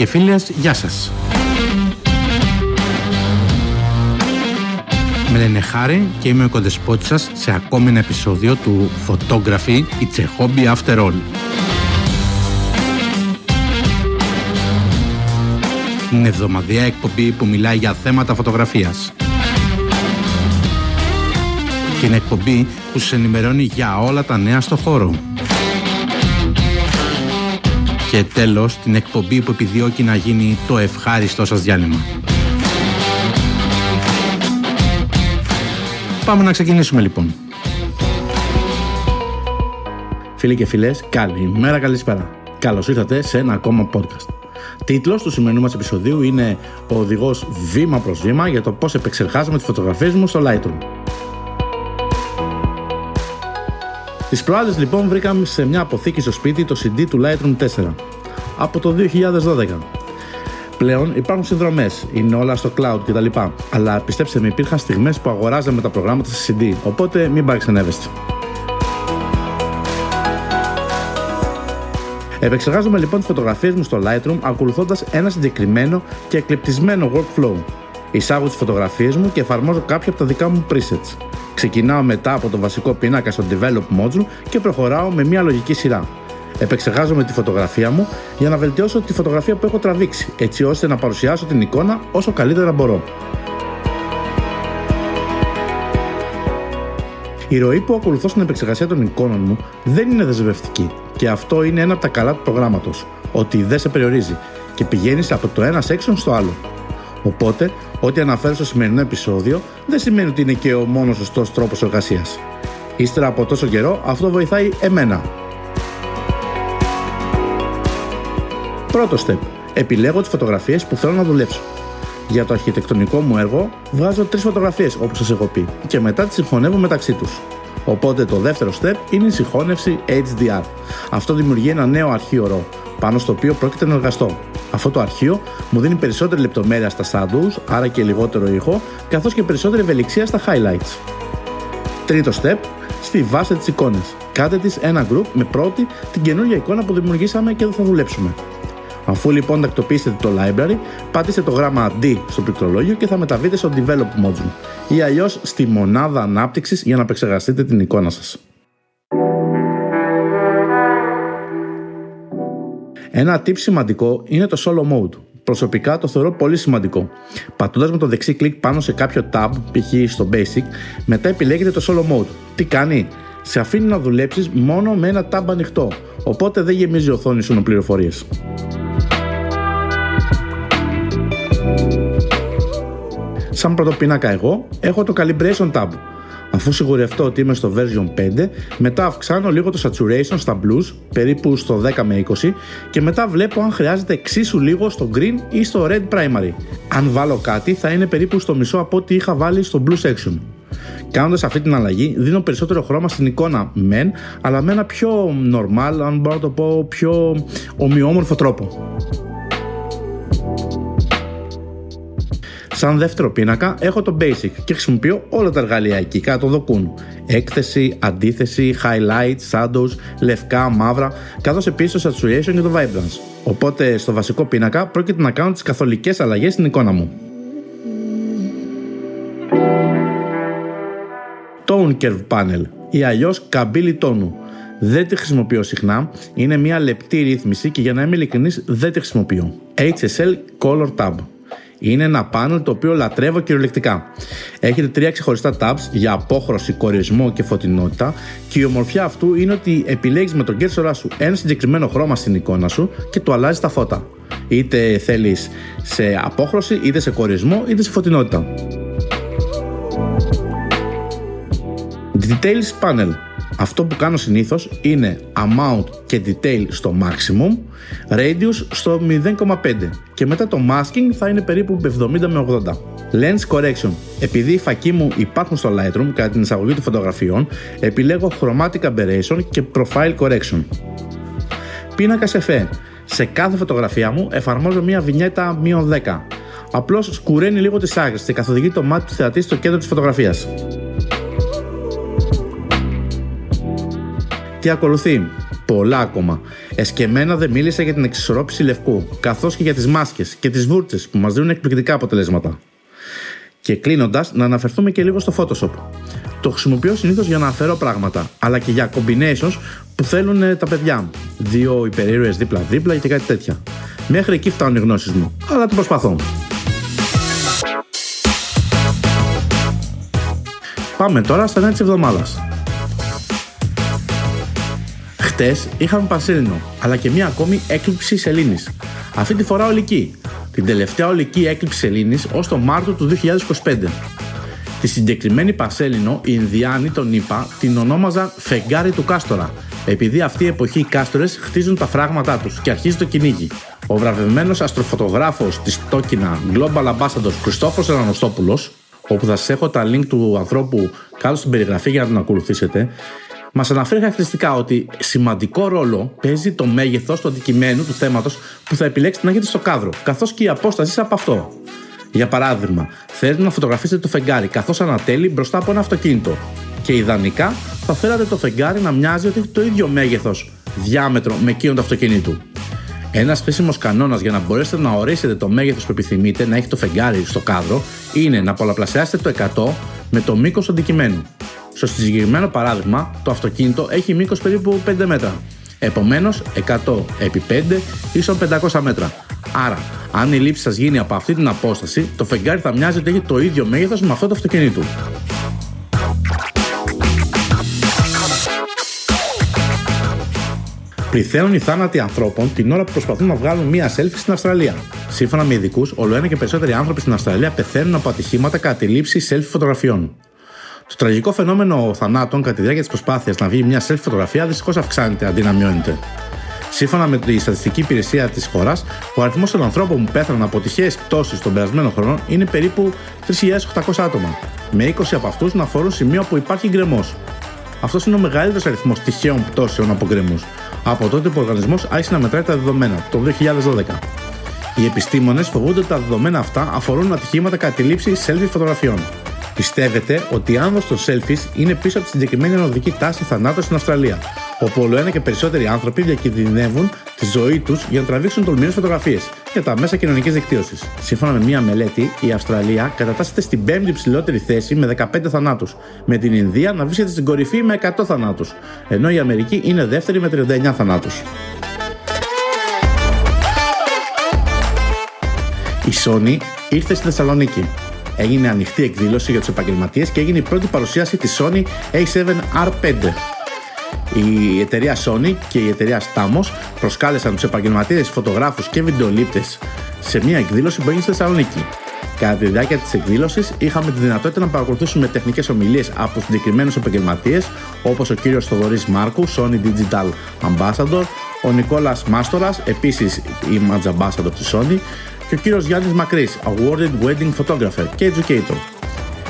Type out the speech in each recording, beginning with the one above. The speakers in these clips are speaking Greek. και φίλες, γεια σας. Με λένε Χάρη και είμαι ο κοντεσπότης σας σε ακόμη ένα επεισόδιο του Φωτόγραφη η Τσεχόμπι Αφτερόλ. Είναι εβδομαδιαία εκπομπή που μιλάει για θέματα φωτογραφίας. Και είναι εκπομπή που σας ενημερώνει για όλα τα νέα στο χώρο. Και τέλος, την εκπομπή που επιδιώκει να γίνει το ευχάριστό σας διάλειμμα. Πάμε να ξεκινήσουμε λοιπόν. Φίλοι και φίλες, καλημέρα, καλησπέρα. Καλώς ήρθατε σε ένα ακόμα podcast. Τίτλος του σημερινού μας επεισοδίου είναι ο οδηγός βήμα προς βήμα για το πώς επεξεργάζομαι τις φωτογραφίες μου στο Lightroom. Τις προάλλες λοιπόν βρήκαμε σε μια αποθήκη στο σπίτι το CD του Lightroom 4 από το 2012. Πλέον υπάρχουν συνδρομές, είναι όλα στο cloud κτλ. Αλλά πιστέψτε με, υπήρχαν στιγμές που αγοράζαμε τα προγράμματα σε CD, οπότε μην παρεξενεύεστε. Επεξεργάζομαι λοιπόν τις φωτογραφίες μου στο Lightroom ακολουθώντας ένα συγκεκριμένο και εκλεπτισμένο workflow. Εισάγω τις φωτογραφίες μου και εφαρμόζω κάποια από τα δικά μου presets. Ξεκινάω μετά από το βασικό πίνακα στο Develop Module και προχωράω με μια λογική σειρά. Επεξεργάζομαι τη φωτογραφία μου για να βελτιώσω τη φωτογραφία που έχω τραβήξει, έτσι ώστε να παρουσιάσω την εικόνα όσο καλύτερα μπορώ. Η ροή που ακολουθώ στην επεξεργασία των εικόνων μου δεν είναι δεσμευτική και αυτό είναι ένα από τα καλά του προγράμματος, ότι δεν σε περιορίζει και πηγαίνεις από το ένα section στο άλλο. Οπότε, ό,τι αναφέρω στο σημερινό επεισόδιο δεν σημαίνει ότι είναι και ο μόνος σωστός τρόπος εργασίας. Ύστερα από τόσο καιρό, αυτό βοηθάει εμένα. Πρώτο step. Επιλέγω τις φωτογραφίες που θέλω να δουλέψω. Για το αρχιτεκτονικό μου έργο βγάζω 3 φωτογραφίες όπως σας έχω πει και μετά τις συγχωνεύω μεταξύ τους. Οπότε το δεύτερο step είναι η συγχώνευση HDR. Αυτό δημιουργεί ένα νέο αρχείο RAW πάνω στο οποίο πρόκειται να εργαστώ. Αυτό το αρχείο μου δίνει περισσότερη λεπτομέρεια στα shadows, άρα και λιγότερο ήχο, καθώς και περισσότερη ευελιξία στα highlights. Τρίτο step. Στιβάστε τις εικόνες. Κάτε τις ένα group με πρώτη την καινούργια εικόνα που δημιουργήσαμε και εδώ θα δουλέψουμε. Αφού λοιπόν τακτοποιήσετε το library, πατήστε το γράμμα D στο πληκτρολόγιο και θα μεταβείτε στο Develop Module ή αλλιώς στη μονάδα ανάπτυξης για να επεξεργαστείτε την εικόνα σας. Ένα tip σημαντικό είναι το Solo Mode. Προσωπικά το θεωρώ πολύ σημαντικό. Πατώντας με το δεξί κλικ πάνω σε κάποιο tab, π.χ. στο Basic, μετά επιλέγετε το Solo Mode. Τι κάνει? Σε αφήνει να δουλέψεις μόνο με ένα tab ανοιχτό, οπότε δεν γεμίζει η οθόνη σου με πληροφορίες. Σαν πρώτο πίνακα εγώ έχω το Calibration Tab. Αφού σιγουρευτώ ότι είμαι στο version 5, μετά αυξάνω λίγο το saturation στα blues, περίπου στο 10 με 20, και μετά βλέπω αν χρειάζεται εξίσου λίγο στο green ή στο red primary. Αν βάλω κάτι θα είναι περίπου στο μισό από ό,τι είχα βάλει στο blue section. Κάνοντας αυτή την αλλαγή δίνω περισσότερο χρώμα στην εικόνα μεν, αλλά με ένα πιο normal, αν μπορώ να το πω, πιο ομοιόμορφο τρόπο. Σαν δεύτερο πίνακα έχω το Basic και χρησιμοποιώ όλα τα εργαλεία εκεί κατά το δοκούν. Έκθεση, αντίθεση, highlights, shadows, λευκά, μαύρα, καθώς επίσης το saturation και το vibrance. Οπότε στο βασικό πίνακα πρόκειται να κάνω τις καθολικές αλλαγές στην εικόνα μου. Tone Curve Panel ή αλλιώς καμπύλη τόνου. Δεν τη χρησιμοποιώ συχνά, είναι μια λεπτή ρύθμιση και για να είμαι ειλικρινής δεν τη χρησιμοποιώ. HSL Color Tab. Είναι ένα πάνελ το οποίο λατρεύω κυριολεκτικά. Έχετε 3 ξεχωριστά tabs για απόχρωση, κορεσμό και φωτεινότητα και η ομορφιά αυτού είναι ότι επιλέγεις με τον κέρσορά σου ένα συγκεκριμένο χρώμα στην εικόνα σου και του αλλάζεις τα φώτα. Είτε θέλεις σε απόχρωση, είτε σε κορεσμό, είτε σε φωτεινότητα. Details Panel. Αυτό που κάνω συνήθως είναι amount και detail στο maximum, radius στο 0,5 και μετά το masking θα είναι περίπου 70 με 80. Lens Correction. Επειδή οι φακοί μου υπάρχουν στο Lightroom κατά την εισαγωγή των φωτογραφιών, επιλέγω Chromatic Aberration και Profile Correction. Πίνακας εφέ. Σε κάθε φωτογραφία μου εφαρμόζω μια βινιέτα -10. Απλώς σκουραίνει λίγο τις άκρες και καθοδηγεί το μάτι του θεατή στο κέντρο της φωτογραφίας. Και ακολουθεί πολλά ακόμα. Εσκεμμένα δε μίλησα για την εξισορρόπηση λευκού, καθώς και για τις μάσκες και τις βούρτσες που μας δίνουν εκπληκτικά αποτελέσματα. Και κλείνοντας, να αναφερθούμε και λίγο στο Photoshop. Το χρησιμοποιώ συνήθως για να αφαιρώ πράγματα, αλλά και για combinations που θέλουν τα παιδιά. Δύο υπερήρωες δίπλα-δίπλα και κάτι τέτοια. Μέχρι εκεί φτάνουν οι γνώσεις μου, αλλά το προσπαθώ. Πάμε τώρα στα νέα της εβδομάδας. Χτες είχαμε Πανσέλινο, αλλά και μία ακόμη έκλειψη σελήνης. Αυτή τη φορά ολική. Την τελευταία ολική έκλειψη σελήνης ως το Μάρτιο του 2025. Τη συγκεκριμένη Πανσέλινο, οι Ινδιάνοι των ΗΠΑ την ονόμαζαν Φεγγάρι του Κάστορα, επειδή αυτή η εποχή οι κάστορες χτίζουν τα φράγματά τους και αρχίζει το κυνήγι. Ο βραβευμένος αστροφωτογράφος της Tokina Global Ambassador Χριστόφορος Αναγνωστόπουλος, όπου θα σας έχω τα link του ανθρώπου κάτω στην περιγραφή για να τον ακολουθήσετε, μας αναφέρει χαρακτηριστικά ότι σημαντικό ρόλο παίζει το μέγεθος του αντικειμένου του θέματος που θα επιλέξετε να έχετε στο κάδρο, καθώς και η απόσταση από αυτό. Για παράδειγμα, θέλετε να φωτογραφίσετε το φεγγάρι καθώς ανατέλει μπροστά από ένα αυτοκίνητο, και ιδανικά θα θέλατε το φεγγάρι να μοιάζει ότι έχει το ίδιο μέγεθος, διάμετρο με εκείνο του αυτοκινήτου. Ένας χρήσιμος κανόνας για να μπορέσετε να ορίσετε το μέγεθος που επιθυμείτε να έχει το φεγγάρι στο κάδρο είναι να πολλαπλασιάσετε το 100 με το μήκος του αντικειμένου. Στο συγκεκριμένο παράδειγμα, το αυτοκίνητο έχει μήκος περίπου 5 μέτρα. Επομένως, 100 επί 5 ίσον 500 μέτρα. Άρα, αν η λήψη σας γίνει από αυτή την απόσταση, το φεγγάρι θα μοιάζει ότι έχει το ίδιο μέγεθος με αυτό το αυτοκίνητο. Πληθαίνουν οι θάνατοι ανθρώπων την ώρα που προσπαθούν να βγάλουν μία selfie στην Αυστραλία. Σύμφωνα με ειδικούς, ολοένα και περισσότεροι άνθρωποι στην Αυστραλία πεθαίνουν από ατυχήματα κατά τη λήψη selfie φωτογραφιών. Το τραγικό φαινόμενο θανάτων κατά τη διάρκεια της προσπάθειας να βγει μια selfie φωτογραφία δυστυχώς αυξάνεται αντί να μειώνεται. Σύμφωνα με τη στατιστική υπηρεσία της χώρας, ο αριθμός των ανθρώπων που πέθαναν από τυχαίες πτώσεις των περασμένων χρόνων είναι περίπου 3.800 άτομα, με 20 από αυτούς να αφορούν σημείο που υπάρχει γκρεμός. Αυτός είναι ο μεγαλύτερος αριθμός τυχαίων πτώσεων από γκρεμούς από τότε που ο οργανισμός άρχισε να μετράει τα δεδομένα, το 2012. Οι επιστήμονες φοβούνται ότι τα δεδομένα αυτά αφορούν ατυχήματα κατά τη λήψη selfie φωτογραφιών. Πιστεύετε ότι η άνοδος των selfies είναι πίσω από τη συγκεκριμένη ανωδική τάση θανάτων στην Αυστραλία, όπου ολοένα και περισσότεροι άνθρωποι διακινδυνεύουν τη ζωή τους για να τραβήξουν τολμηρές φωτογραφίες για τα μέσα κοινωνικής δικτύωσης. Σύμφωνα με μία μελέτη, η Αυστραλία κατατάσσεται στην 5η υψηλότερη θέση με 15 θανάτους, με την Ινδία να βρίσκεται στην κορυφή με 100 θανάτους, ενώ η Αμερική είναι δεύτερη με 39 θανάτους. Η Sony ήρθε στη Θεσσαλονίκη. Έγινε ανοιχτή εκδήλωση για τους επαγγελματίες και έγινε η πρώτη παρουσίαση της Sony A7R5. Η εταιρεία Sony και η εταιρεία TAMOS προσκάλεσαν τους επαγγελματίες, φωτογράφους και βιντεολήπτες σε μια εκδήλωση που έγινε στη Θεσσαλονίκη. Κατά τη διάρκεια της εκδήλωσης είχαμε τη δυνατότητα να παρακολουθήσουμε τεχνικές ομιλίες από συγκεκριμένους επαγγελματίες όπως ο κύριος Θοδωρής Μάρκου, Sony Digital Ambassador, ο Νικόλας Μάστορας, επίσης Image Ambassador της Sony, και ο κύριος Γιάννης Μακρής, Awarded Wedding Photographer και Educator.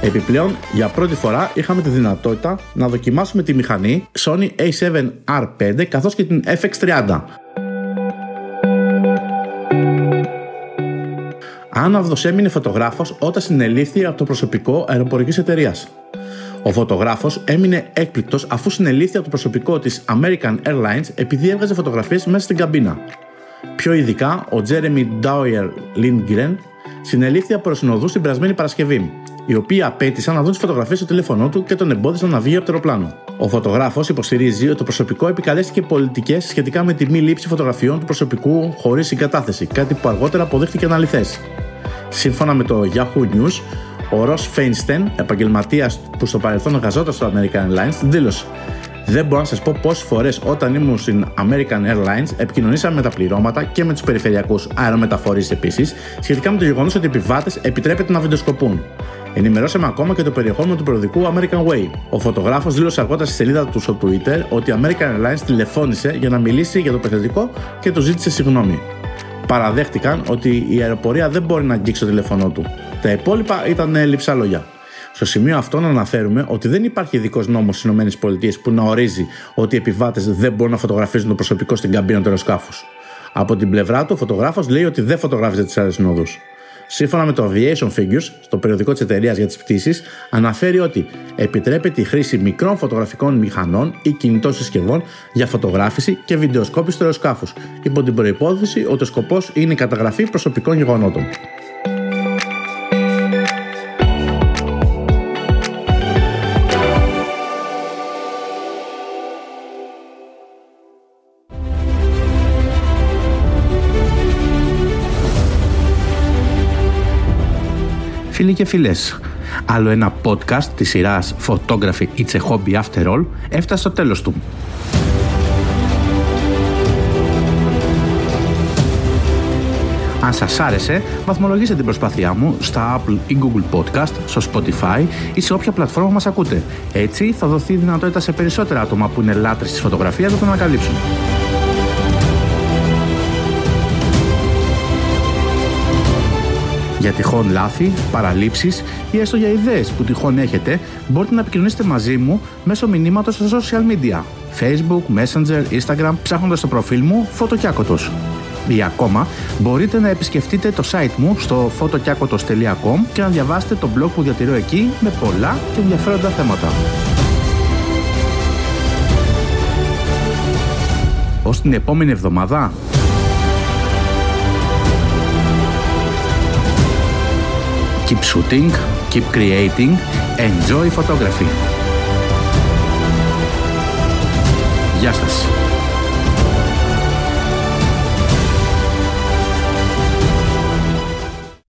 Επιπλέον, για πρώτη φορά είχαμε τη δυνατότητα να δοκιμάσουμε τη μηχανή Sony A7R5 καθώς και την FX30. Άννα Βδοσέμ φωτογράφος όταν συνελήφθη από το προσωπικό αεροπορικής εταιρείας. Ο φωτογράφος έμεινε έκπληκτος αφού συνελήφθη από το προσωπικό της American Airlines επειδή έβγαζε φωτογραφίες μέσα στην καμπίνα. Πιο ειδικά, ο Τζέρεμι Ντάουερ Λίντγκρεν συνελήφθη από συνοδούς την περασμένη Παρασκευή, οι οποίοι απέτησαν να δουν τις φωτογραφίες στο τηλέφωνό του και τον εμπόδισαν να βγει από το αεροπλάνο. Ο φωτογράφος υποστηρίζει ότι το προσωπικό επικαλέστηκε πολιτικές σχετικά με τη μη λήψη φωτογραφιών του προσωπικού χωρίς συγκατάθεση, κάτι που αργότερα αποδείχθηκε αναλυθές. Σύμφωνα με το Yahoo News, ο Ρος Φέινστεν, επαγγελματίας που στο παρελθόν εργαζόταν στο American Airlines, δήλωσε: «Δεν μπορώ να σας πω πόσες φορές όταν ήμουν στην American Airlines επικοινωνήσαμε με τα πληρώματα και με τους περιφερειακούς αερομεταφορείς επίσης σχετικά με το γεγονός ότι οι επιβάτες επιτρέπεται να βιντεοσκοπούν. Ενημερώσαμε ακόμα και το περιεχόμενο του περιοδικού American Way». Ο φωτογράφος δήλωσε αργότερα στη σελίδα του στο Twitter ότι η American Airlines τηλεφώνησε για να μιλήσει για το περιστατικό και του ζήτησε συγγνώμη. Παραδέχτηκαν ότι η αεροπορία δεν μπορεί να αγγίξει το τηλέφωνό του. Τα υπόλοιπα ήταν λειψά λόγια. Στο σημείο αυτό να αναφέρουμε ότι δεν υπάρχει ειδικός νόμος στις ΗΠΑ που να ορίζει ότι οι επιβάτες δεν μπορούν να φωτογραφίζουν το προσωπικό στην καμπίνα του αεροσκάφους. Από την πλευρά του, ο φωτογράφος λέει ότι δεν φωτογράφιζε τους αεροσυνόδους. Σύμφωνα με το Aviation Figures, στο περιοδικό της εταιρείας για τις πτήσεις, αναφέρει ότι επιτρέπεται η χρήση μικρών φωτογραφικών μηχανών ή κινητών συσκευών για φωτογράφηση και βιντεοσκόπηση του αεροσκάφους, υπό την προϋπόθεση ότι ο σκοπός είναι η καταγραφή προσωπικών γεγονότων. Φίλοι και φίλες, άλλο ένα podcast της σειράς Φωτόγραφη η Τσεχόμπι Αφτερόλ έφτασε στο τέλος του. Αν σας άρεσε, βαθμολογήστε την προσπάθειά μου στα Apple ή Google Podcast, στο Spotify ή σε όποια πλατφόρμα μας ακούτε. Έτσι θα δοθεί δυνατότητα σε περισσότερα άτομα που είναι λάτρες της φωτογραφίας να τον ανακαλύψουν. Για τυχόν λάθη, παραλήψεις ή έστω για ιδέες που τυχόν έχετε, μπορείτε να επικοινωνήσετε μαζί μου μέσω μηνύματος στα social media, Facebook, Messenger, Instagram, ψάχνοντας το προφίλ μου Φωτοκιάκοτος. Ή ακόμα, μπορείτε να επισκεφτείτε το site μου στο fotokiakotos.com και να διαβάσετε το blog που διατηρώ εκεί με πολλά και ενδιαφέροντα θέματα. Ως την επόμενη εβδομάδα... Keep shooting, keep creating, enjoy photography. Γεια σας.